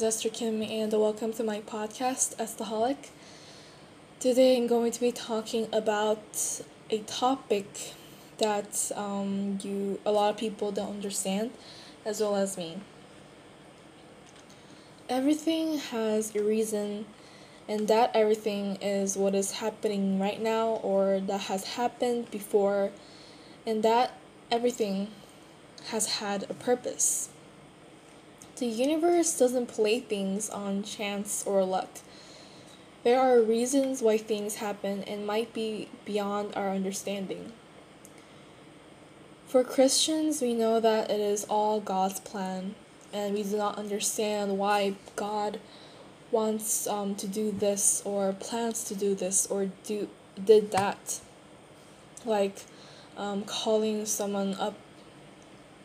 is Esther Kim and welcome to my podcast, Estaholic. Today I'm going to be talking about a topic that a lot of people don't understand, as well as me. Everything has a reason, and that everything is what is happening right now or that has happened before, and that everything has had a purpose. The universe doesn't play things on chance or luck. There are reasons why things happen and might be beyond our understanding. For Christians, we know that it is all God's plan, and we do not understand why God wants to do this or plans to do this or did that. Like calling someone up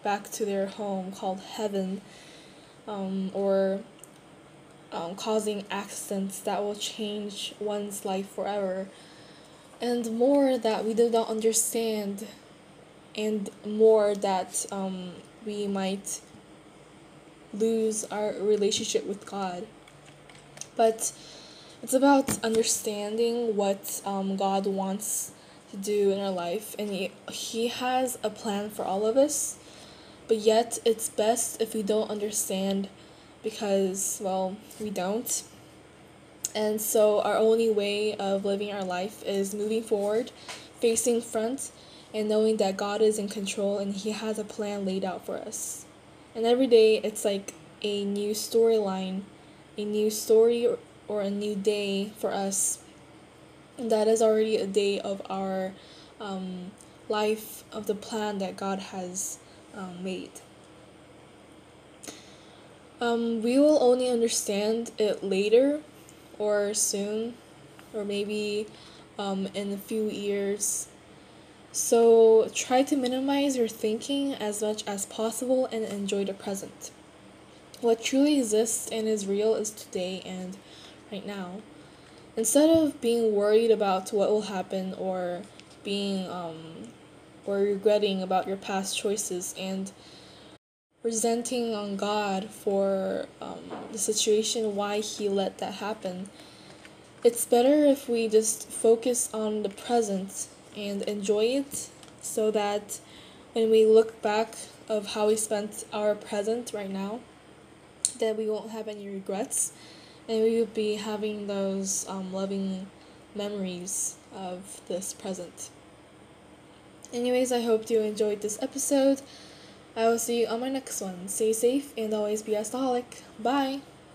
back to their home called heaven, or causing accidents that will change one's life forever, and more that we do not understand, and more that we might lose our relationship with God. But it's about understanding what God wants to do in our life, and He has a plan for all of us. But yet, it's best if we don't understand because, well, we don't. And so our only way of living our life is moving forward, facing front, and knowing that God is in control and He has a plan laid out for us. And every day, it's like a new storyline, a new story, or a new day for us. And that is already a day of our life, of the plan that God has made. We will only understand it later, or soon, or maybe in a few years. So try to minimize your thinking as much as possible and enjoy the present. What truly exists and is real is today and right now. Instead of being worried about what will happen or being or regretting about your past choices and resenting on God for the situation, why He let that happen. It's better if we just focus on the present and enjoy it, so that when we look back of how we spent our present right now, that we won't have any regrets, and we will be having those loving memories of this present. Anyways, I hope you enjoyed this episode. I will see you on my next one. Stay safe and always be Estaholic. Bye!